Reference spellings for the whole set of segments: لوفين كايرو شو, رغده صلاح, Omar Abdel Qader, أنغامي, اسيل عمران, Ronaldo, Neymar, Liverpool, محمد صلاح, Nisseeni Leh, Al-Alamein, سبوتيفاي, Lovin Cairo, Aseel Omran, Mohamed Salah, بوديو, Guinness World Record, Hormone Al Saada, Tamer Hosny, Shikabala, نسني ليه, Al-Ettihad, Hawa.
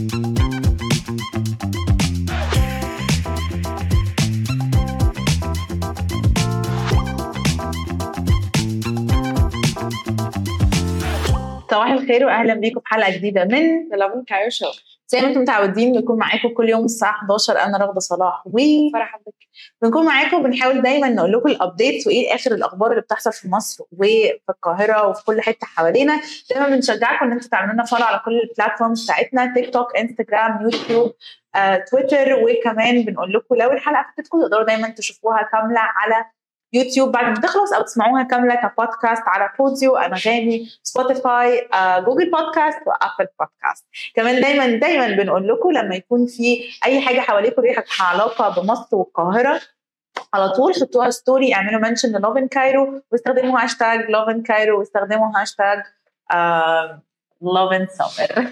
صباح الخير واهلا بيكم في حلقه جديده من لوفين كايرو شو. زي ما انتم متعودين نكون معاكم كل يوم الساعه 11 انا رغده صلاح وفرح عبد الكريم بنكون معاكم، بنحاول دايما نقول لكم الابديتس وايه اخر الاخبار اللي بتحصل في مصر وفي القاهره وفي كل حته حوالينا. دايما بنشجعكم ان انتم تعملوا لنا فولو على كل البلاتفورمز بتاعتنا، تيك توك، انستجرام، يوتيوب، تويتر، وكمان بنقول لكم لو الحلقه فاتتكم تقدروا دايما تشوفوها كامله على يوتيوب بعد ما تخلص، أو تسمعوها كاملة كبودكاست على بوديو، أنغامي، سبوتيفاي، جوجل بودكاست وأبل بودكاست. كمان دايما بنقول لكم لما يكون في أي حاجة حواليكم ليها علاقة بمصر والقاهرة على طول حطوها ستوري، اعملوا منشن للوفن كايرو واستخدموا هاشتاج لوفن كايرو واستخدموا هاشتاج لوفن سمر.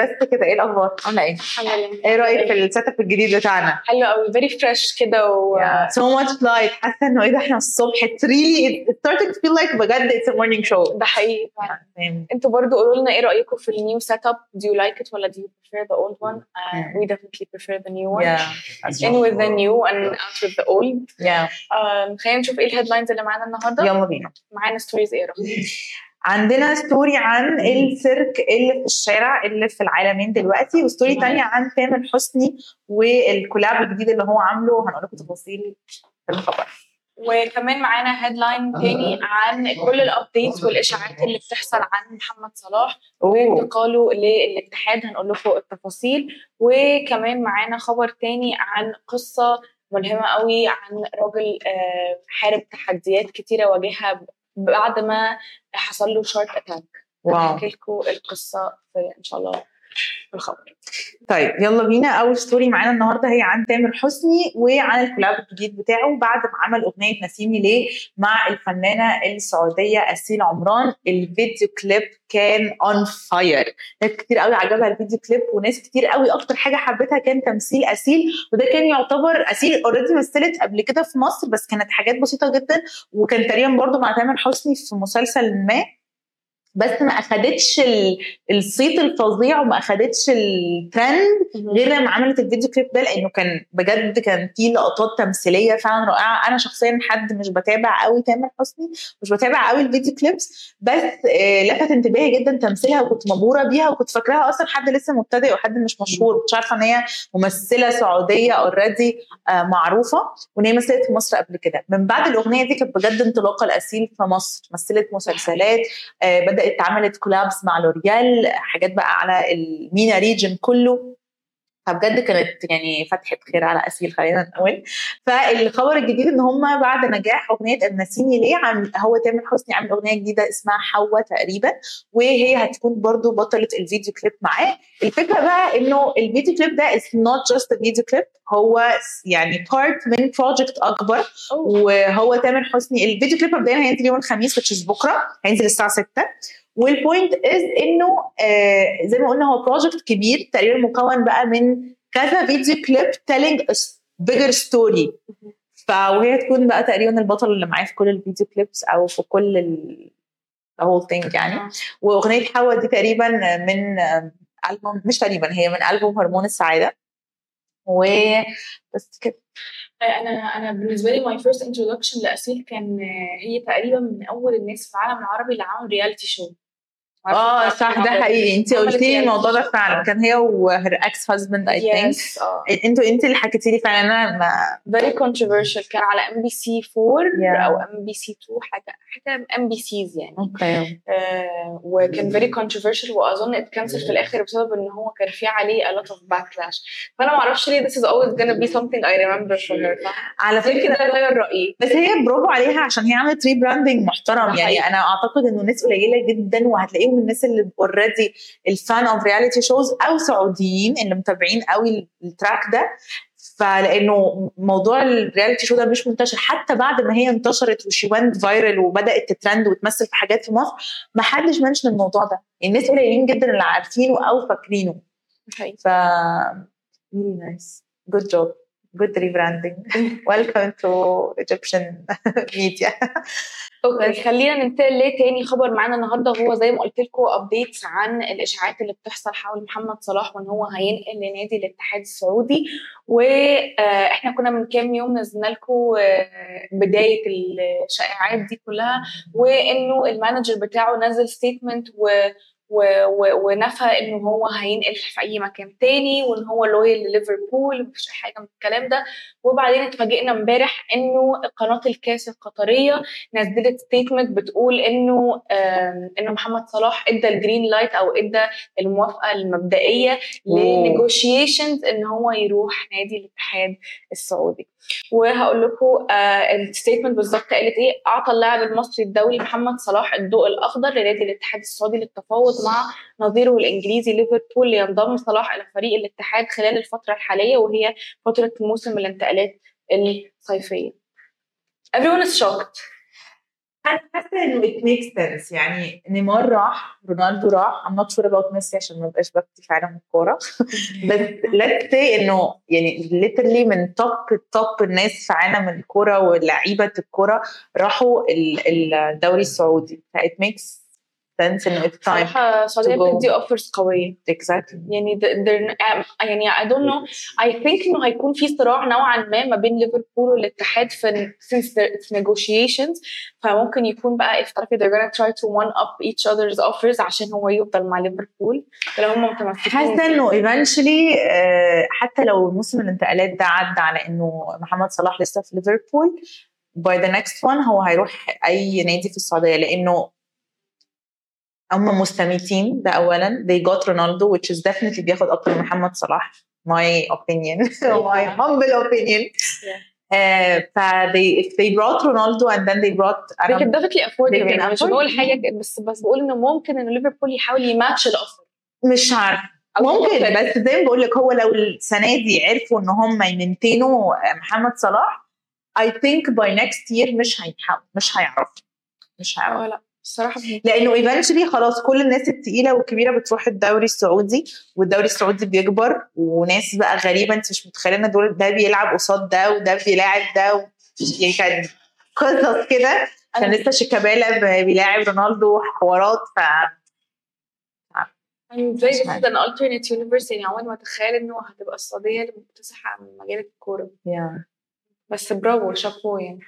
بس كده. ايه الاخبار؟ عامله ايه؟ الحمد لله. ايه رايك في السيت اب الجديد بتاعنا؟ حلو قوي، فيري فريش كده و سو ماتش لايت. حاسه انه ايه ده، احنا الصبح تريلي ستارتنج تو فيل لايك بجد اتس مورنينج شو. ده حقيقي. انتوا برضو قولوا لنا ايه رايكم في النيو سيت اب، دو يو لايك ات ولا دو يو بريفير ذا اولد وان؟ وي ديفينتلي بريفير ذا نيو وان، ان وذ ذا نيو اند اوت وذ ذا اولد. خلينا نشوف ايه الهيدلاينز اللي معانا النهارده. يلا بينا. معانا ستوريز. ايه عندنا ستوري عن السيرك اللي في الشارع اللي في العالمين دلوقتي، وستوري تانية عن تامر حسني والكولاب الجديد اللي هو عامله، هنقول لكم تفاصيل في الخبر. وكمان معانا هيدلاين تاني عن كل الابديتس والاشاعات اللي بتحصل عن محمد صلاح وانتقاله للاتحاد، هنقول لكم التفاصيل. وكمان معانا خبر تاني عن قصة ملهمة قوي عن راجل حارب تحديات كتيرة واجهها بعد ما حصل له شارت اتاك. هحكي لكم القصه ان شاء الله في الخبر. طيب يلا بينا. اول ستوري معانا النهارده هي عن تامر حسني وعن الكولاب الجديد بتاعه بعد ما عمل اغنيه نسيني ليه مع الفنانه السعوديه اسيل عمران. الفيديو كليب كان اون فاير، ناس كتير قوي عجبها الفيديو كليب، وناس كتير قوي اكتر حاجه حبتها كان تمثيل اسيل. وده كان يعتبر اسيل اوريدي مثلت قبل كده في مصر بس كانت حاجات بسيطه جدا، وكان تقريبا برضو مع تامر حسني في مسلسل ما، بس ما اخدتش الصيت الفظيع وما اخدتش الترند غير لما عملت الفيديو كليب ده، لانه كان بجد كان فيه لقطات تمثيليه فعلا رائعه. انا شخصيا حد مش بتابع قوي تامر حسني، مش بتابع قوي الفيديو كليبس، بس لفت انتباهي جدا تمثيلها وكنت مبهوره بيها، وكنت فاكراها اصلا حد لسه مبتدئ وحد مش مشهور، مش عارفه ان هي ممثله سعوديه اوريدي معروفه وان هي مثلت في مصر قبل كده. من بعد الاغنيه دي كانت بجد انطلاقه الاسيل في مصر، مثلت مسلسلات، اتعملت كولابس مع لوريال، حاجات بقى على المينا ريجن كله، فبجد كانت يعني فتحة خير على أسيل. خلينا نقول فالخبر الجديد ان هما بعد نجاح أغنية النسيني ليه هو تامر حسني عامل أغنية جديدة اسمها حوا تقريبا، وهي هتكون برضو بطلة الفيديو كليب معاه. الفكرة بقى انه الفيديو كليب ده is not just a video clip، هو يعني part من project أكبر. وهو تامر حسني الفيديو كليب مبدئيا هينزل يوم الخميس which is بكرة، هينزل الساعة 6. والبوينت إز إنه زي ما قلنا هو بروجكت كبير تقريبا مكون بقى من كذا فيديو كليب تيلينج بيجر ستوري، فهي تكون بقى تقريبا البطل اللي معاه في كل الفيديو كليبس أو في كل الهول ثينج يعني. وأغنية حوا دي تقريبا من ألبوم، مش تقريبا، هي من ألبوم هرمون السعادة. و بس كده. انا بالنسبه لي ماي فيرست انترودكشن لأسيل كان هي تقريبا من اول الناس في العالم العربي اللي عملوا رياليتي شو. صح، ده حقيقي، انت قلتي لي الموضوع ده فعلا. كان هي وهير اكس هازبند اي ثينك، انت اللي حكيتي لي فعلا. انا فيري كونتروفيرشال، كان على ام بي سي 4 او ام بي سي 2، حاجه ام بي سيز يعني. وكان فيري كونتروفيرشال، واظن اتكنسل في الاخر بسبب ان هو كان في عليه الوت اوف باكلاش، فانا ما اعرفش ليه. this is always gonna be something I remember from her. على فكره ده غير رايي، بس هي برافو عليها عشان هي عملت ري براندنج محترم يعني. انا اعتقد انه ناس قليله جدا وهتلاقي من الناس اللي اوريدي الفان اوف رياليتي شوز او سعوديين اللي متابعين قوي التراك ده، فلانه موضوع الرياليتي شو ده مش منتشر. حتى بعد ما هي انتشرت وشي وند فايرل وبدات تترند وتمثل في حاجات في مصر، ما حدش منشن الموضوع ده، الناس قليلين جدا اللي عارفينه او فاكرينه. ف really nice, good job, good rebranding. Welcome to Egyptian media. اوكي خلينا ننتقل لتاني خبر معانا النهارده، هو زي ما قلت لكم ابديتس عن الاشاعات اللي بتحصل حول محمد صلاح وان هو هينقل لنادي الاتحاد السعودي. واحنا كنا من كام يوم نزلنا لكم بدايه الشائعات دي كلها، وانه المانجر بتاعه نزل ستيتمنت ونفى انه هو هينقل في اي مكان تاني وان هو لويال لليفربول ومفيش اي حاجه من الكلام ده. وبعدين اتفاجئنا امبارح انه قناه الكاس القطريه نزلت ستيتمنت بتقول انه محمد صلاح ادى الجرين لايت او ادى الموافقه المبدئيه للنيجوشيشنز ان هو يروح نادي الاتحاد السعودي. وهقول لكم الستيتمنت بالظبط قالت ايه. اعطى اللاعب المصري الدولي محمد صلاح الضوء الاخضر لنادي الاتحاد السعودي للتفاوض مع نظيره الانجليزي ليفربول لينضم صلاح الى فريق الاتحاد خلال الفتره الحاليه وهي فتره موسم الانتقالات الصيفيه. everyone is shocked. انا حاسه انه it makes sense، يعني نيمار راح، رونالدو راح، I'm not sure about Messi عشان ما بقاش بكتي في عالم الكوره بس let's say انه يعني literally من توب الناس في عالم الكوره ولعيبه الكوره راحوا الدوري السعودي، ف it makes صراحة السعودية بتدي offers قوية. exactly. يعني يعني I don't know I think إنه هيكون في صراع نوعا ما بين ليفربول والاتحاد في since the negotiations، فممكن يكون بقى افتراضي they're gonna try to one up each other's offers عشان هو يفضل مع ليفربول لو هم متمسكين. حاسة إنه eventually حتى لو موسم الانتقالات ده عدى على إنه محمد صلاح لسه في ليفربول by the next one هو هيروح أي نادي في السعودية، لأنه هم مستميتين ده أولاً. they got رونالدو which is definitely بياخد أكتر من محمد صلاح my opinion my humble opinion. if they brought Ronaldo and then they brought they can definitely afford it. أنا مش بقول حاجة بس بقول إنه ممكن إنه ليفربول يحاول يماتش الأوفر، مش عارف ممكن، بس زي ما بقولك هو لو السنة دي عرفوا إن هم يمنتينوا محمد صلاح I think by next year مش هيعرف صراحة، لأنه إيفنتشلي خلاص كل الناس التقيلة والكبيرة بتروح الدوري السعودي والدوري السعودي بيكبر، وناس بقى غريبة أنت مش متخيلة إن دول ده بيلعب قصاد ده وده بيلاعب ده يعني كان قصص كده، كان لسه شيكابالا بيلاعب رونالدو حوارات. ف I'm very interested in alternate universe، يعني عمري ما تخيل إنه هتبقى السعودية اللي مكتسحة عن مجال الكورة. بس برافو شابوه يعني.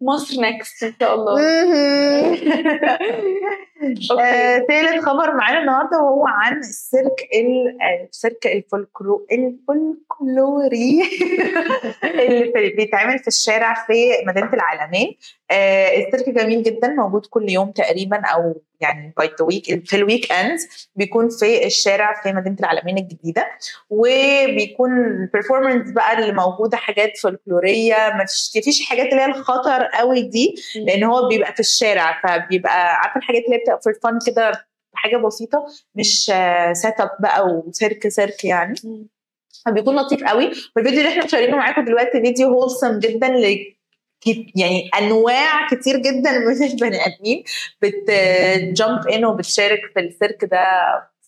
مصر نكست ان شاء الله. ثالث خبر معانا النهارده وهو عن السيرك الفولكلوري اللي بيتعمل في الشارع في مدينه العلمين. السيرك جميل جدا، موجود كل يوم تقريبا او يعني في الويك اندز بيكون في الشارع في مدينه العلمين الجديده، وبيكون البرفورمانس بقى اللي موجوده حاجات فولكلوريه، ما فيش حاجات اللي هي الخطر قوي دي لان هو بيبقى في الشارع، فبيبقى عارفه الحاجات اللي بتبقى فور فن كده حاجه بسيطه مش سيت اب بقى وسيرك يعني، فبيكون لطيف قوي. والفيديو اللي احنا شارينه معاكم دلوقتي فيديو هولسم جدا يعني انواع كتير جدا من البني ادمين بتجمب ان وبتشارك في السيرك ده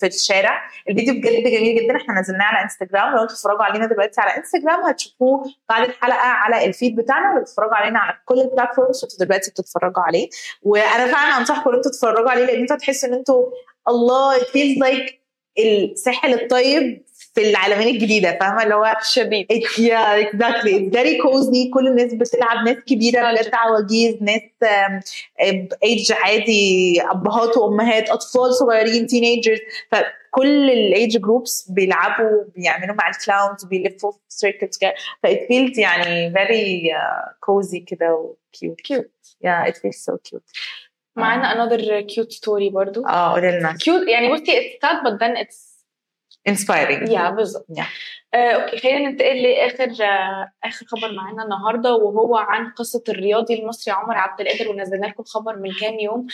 في الشارع. الفيديو بجد جميل جدا، احنا نزلناه على انستجرام، لو انتوا بتتفرجوا علينا دلوقتي على انستجرام هتشوفوه بعد الحلقه على الفيد بتاعنا، ولو بتتفرجوا علينا على كل البلاتفورمز انتوا دلوقتي بتتفرجوا عليه. وانا فعلا انصحكم ان انتوا تتفرجوا عليه لان انتوا هتحسوا ان انتوا الله feels like الساحل الطيب في العالمين الجديدة، فاهمة اللي هو شبيب yeah exactly it's very cozy. كل الناس بتلعب، ناس كبيرة ناس عواجيز ناس ايج عادي، أبهات وأمهات، أطفال صغيرين teenagers، فكل الايج جروبس بيلعبوا بيعملوا مع الكلاونز بيلفوا في circles كده، فإت فيلت يعني very cozy كده و cute yeah it feels so cute. معنا another cute story برضو قولنا cute يعني بصي it's sad but then it's inspiring. yeah بالظبط. اوكي خلينا ننتقل لاخر اخر خبر معانا النهارده وهو عن قصه الرياضي المصري عمر عبد القادر، ونزلنا لكم خبر من كام يوم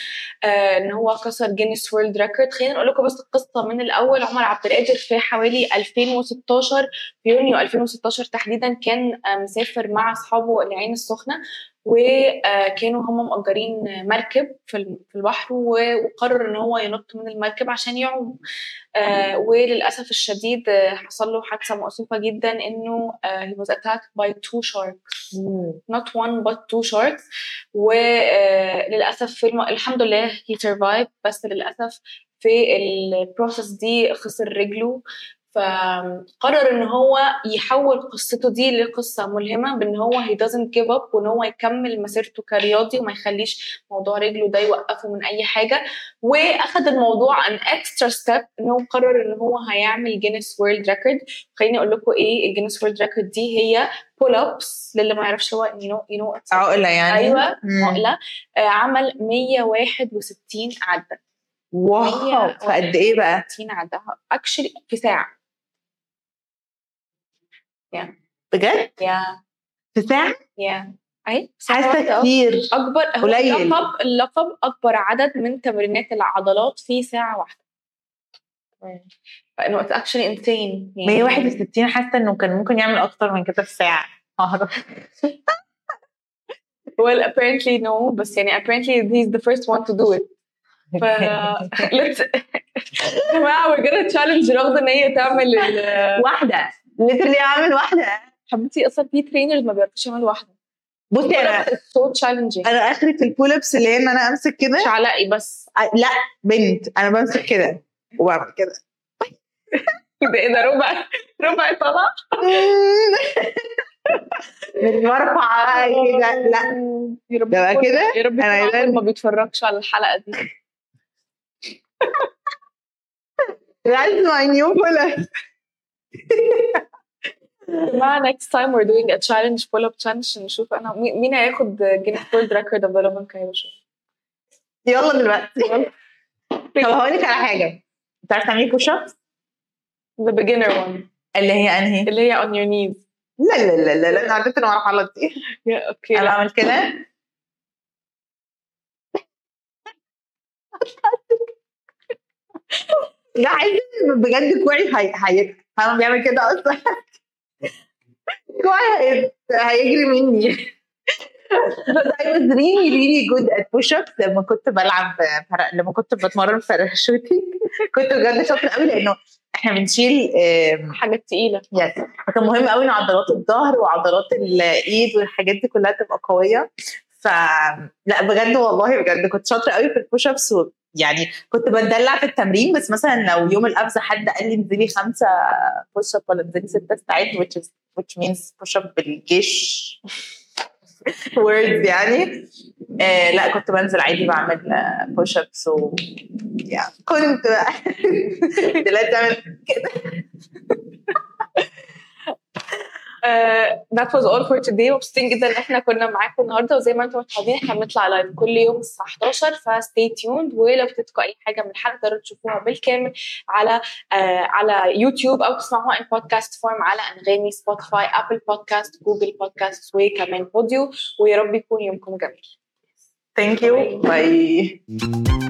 ان هو كسر جينيس وورلد ريكورد. خلينا نقول لكم بس القصه من الاول. عمر عبد القادر في حوالي 2016 في يونيو 2016 تحديدا كان مسافر مع اصحابه العين السخنه، وكانوا هم مأجرين مركب في البحر، وقرر ان هو ينط من المركب عشان يعوم. وللأسف الشديد حصل له حادثة مؤسفة جدا، انه he was attacked by two sharks not one but two sharks. وللأسف الحمد لله he survived، بس للأسف في البروسس دي خسر رجله. فقرر ان هو يحول قصته دي لقصه ملهمه، بان هو he doesn't give up، وان هو يكمل مسيرته كرياضي وما يخليش موضوع رجله ده يوقفه من اي حاجه. واخد الموضوع ان اكسترا ستيب، ان هو قرر ان هو هيعمل جينيس وورلد ريكورد. خليني اقول لكم ايه الجينيس وورلد ريكورد دي. هي بول ابس، للي ما يعرفش هو يو نو عقله يعني. ايوه عقله. عمل 161 عده. واو، فقد ايه بقى 60 عده اكشلي في ساعه بجد؟ في ساعة؟ أي ساعة كتير. أكبر اللقب أكبر عدد من تمرينات العضلات في ساعة واحدة. فإنه actually insane. 161، حاسة إنه كان ممكن يعمل أكتر من كده في ساعة. Well apparently no، بس يعني apparently he's the first one to do it. جماعة we're gonna challenge رغد إن هي تعمل واحدة. ليترلي عامل واحده حبيبتي، اصلا في ترينرز ما بيعرفوش يعملوا واحده. بصي انا الصوت تشالنجينج، انا اخري في البول ابس اللي ان انا امسك كده شعلقي بس. لا بنت، انا بمسك كده وبعمل كده ده ربع طلع من مرفع كده. لا ده بقى كده. انا دايما ما بيتفرجش على الحلقه دي. لازم انيو ولا ما. next time we're doing a challenge pull up challenge. نشوف أنا مين هياخد Guinness World Record of the Lovin Cairo Show. يلا دلوقتي. طب هقولك على حاجة. تعرف تعملي push up؟ the beginner one. اللي هي أنهي؟ اللي هي on your knees. لا لا لا لا لا، أنا عرفت إنه مرحلة دي. أوكي. أنا عملت كده. قاعد بجد كوعي هيك. أنا بيعمل كده أصلا. كويس هيجري مني. But I was really really good at push-ups. لما كنت بلعب لما كنت بتمرن باراشوتي كنت بجد شاطر قوي، لأنه إحنا بنشيل حاجات تقيلة. فكان مهم قوي إن عضلات الظهر وعضلات الإيد والحاجات دي كلها تبقى قوية. فلا بجد والله بجد كنت شاطرة قوي في البوشابس، يعني كنت بتدلع في التمرين. بس مثلا لو يوم القفزة حد قال لي انزلي 5 بوش اب ولا انزلي 6 استعد، which means push up بالجيش words يعني. لا كنت بنزل عادي بعمل push ups و كنت دلوقتي عمل كده. That was all for today. وبستين جدا ان احنا كنا معاكم النهارده، وزي ما انتم متعودين احنا بنطلع لايف كل يوم الساعه 11. فستي تيوند، ولو فاتتكم اي حاجه من الحلقه تقدروا تشوفوها بالكامل على على يوتيوب، او تسمعوها ان بودكاست فورم على انغامي، سبوتيفاي، ابل بودكاست، جوجل بودكاست، وكمان بوديو. ويا رب يكون يومكم جميل. ثانك يو، باي.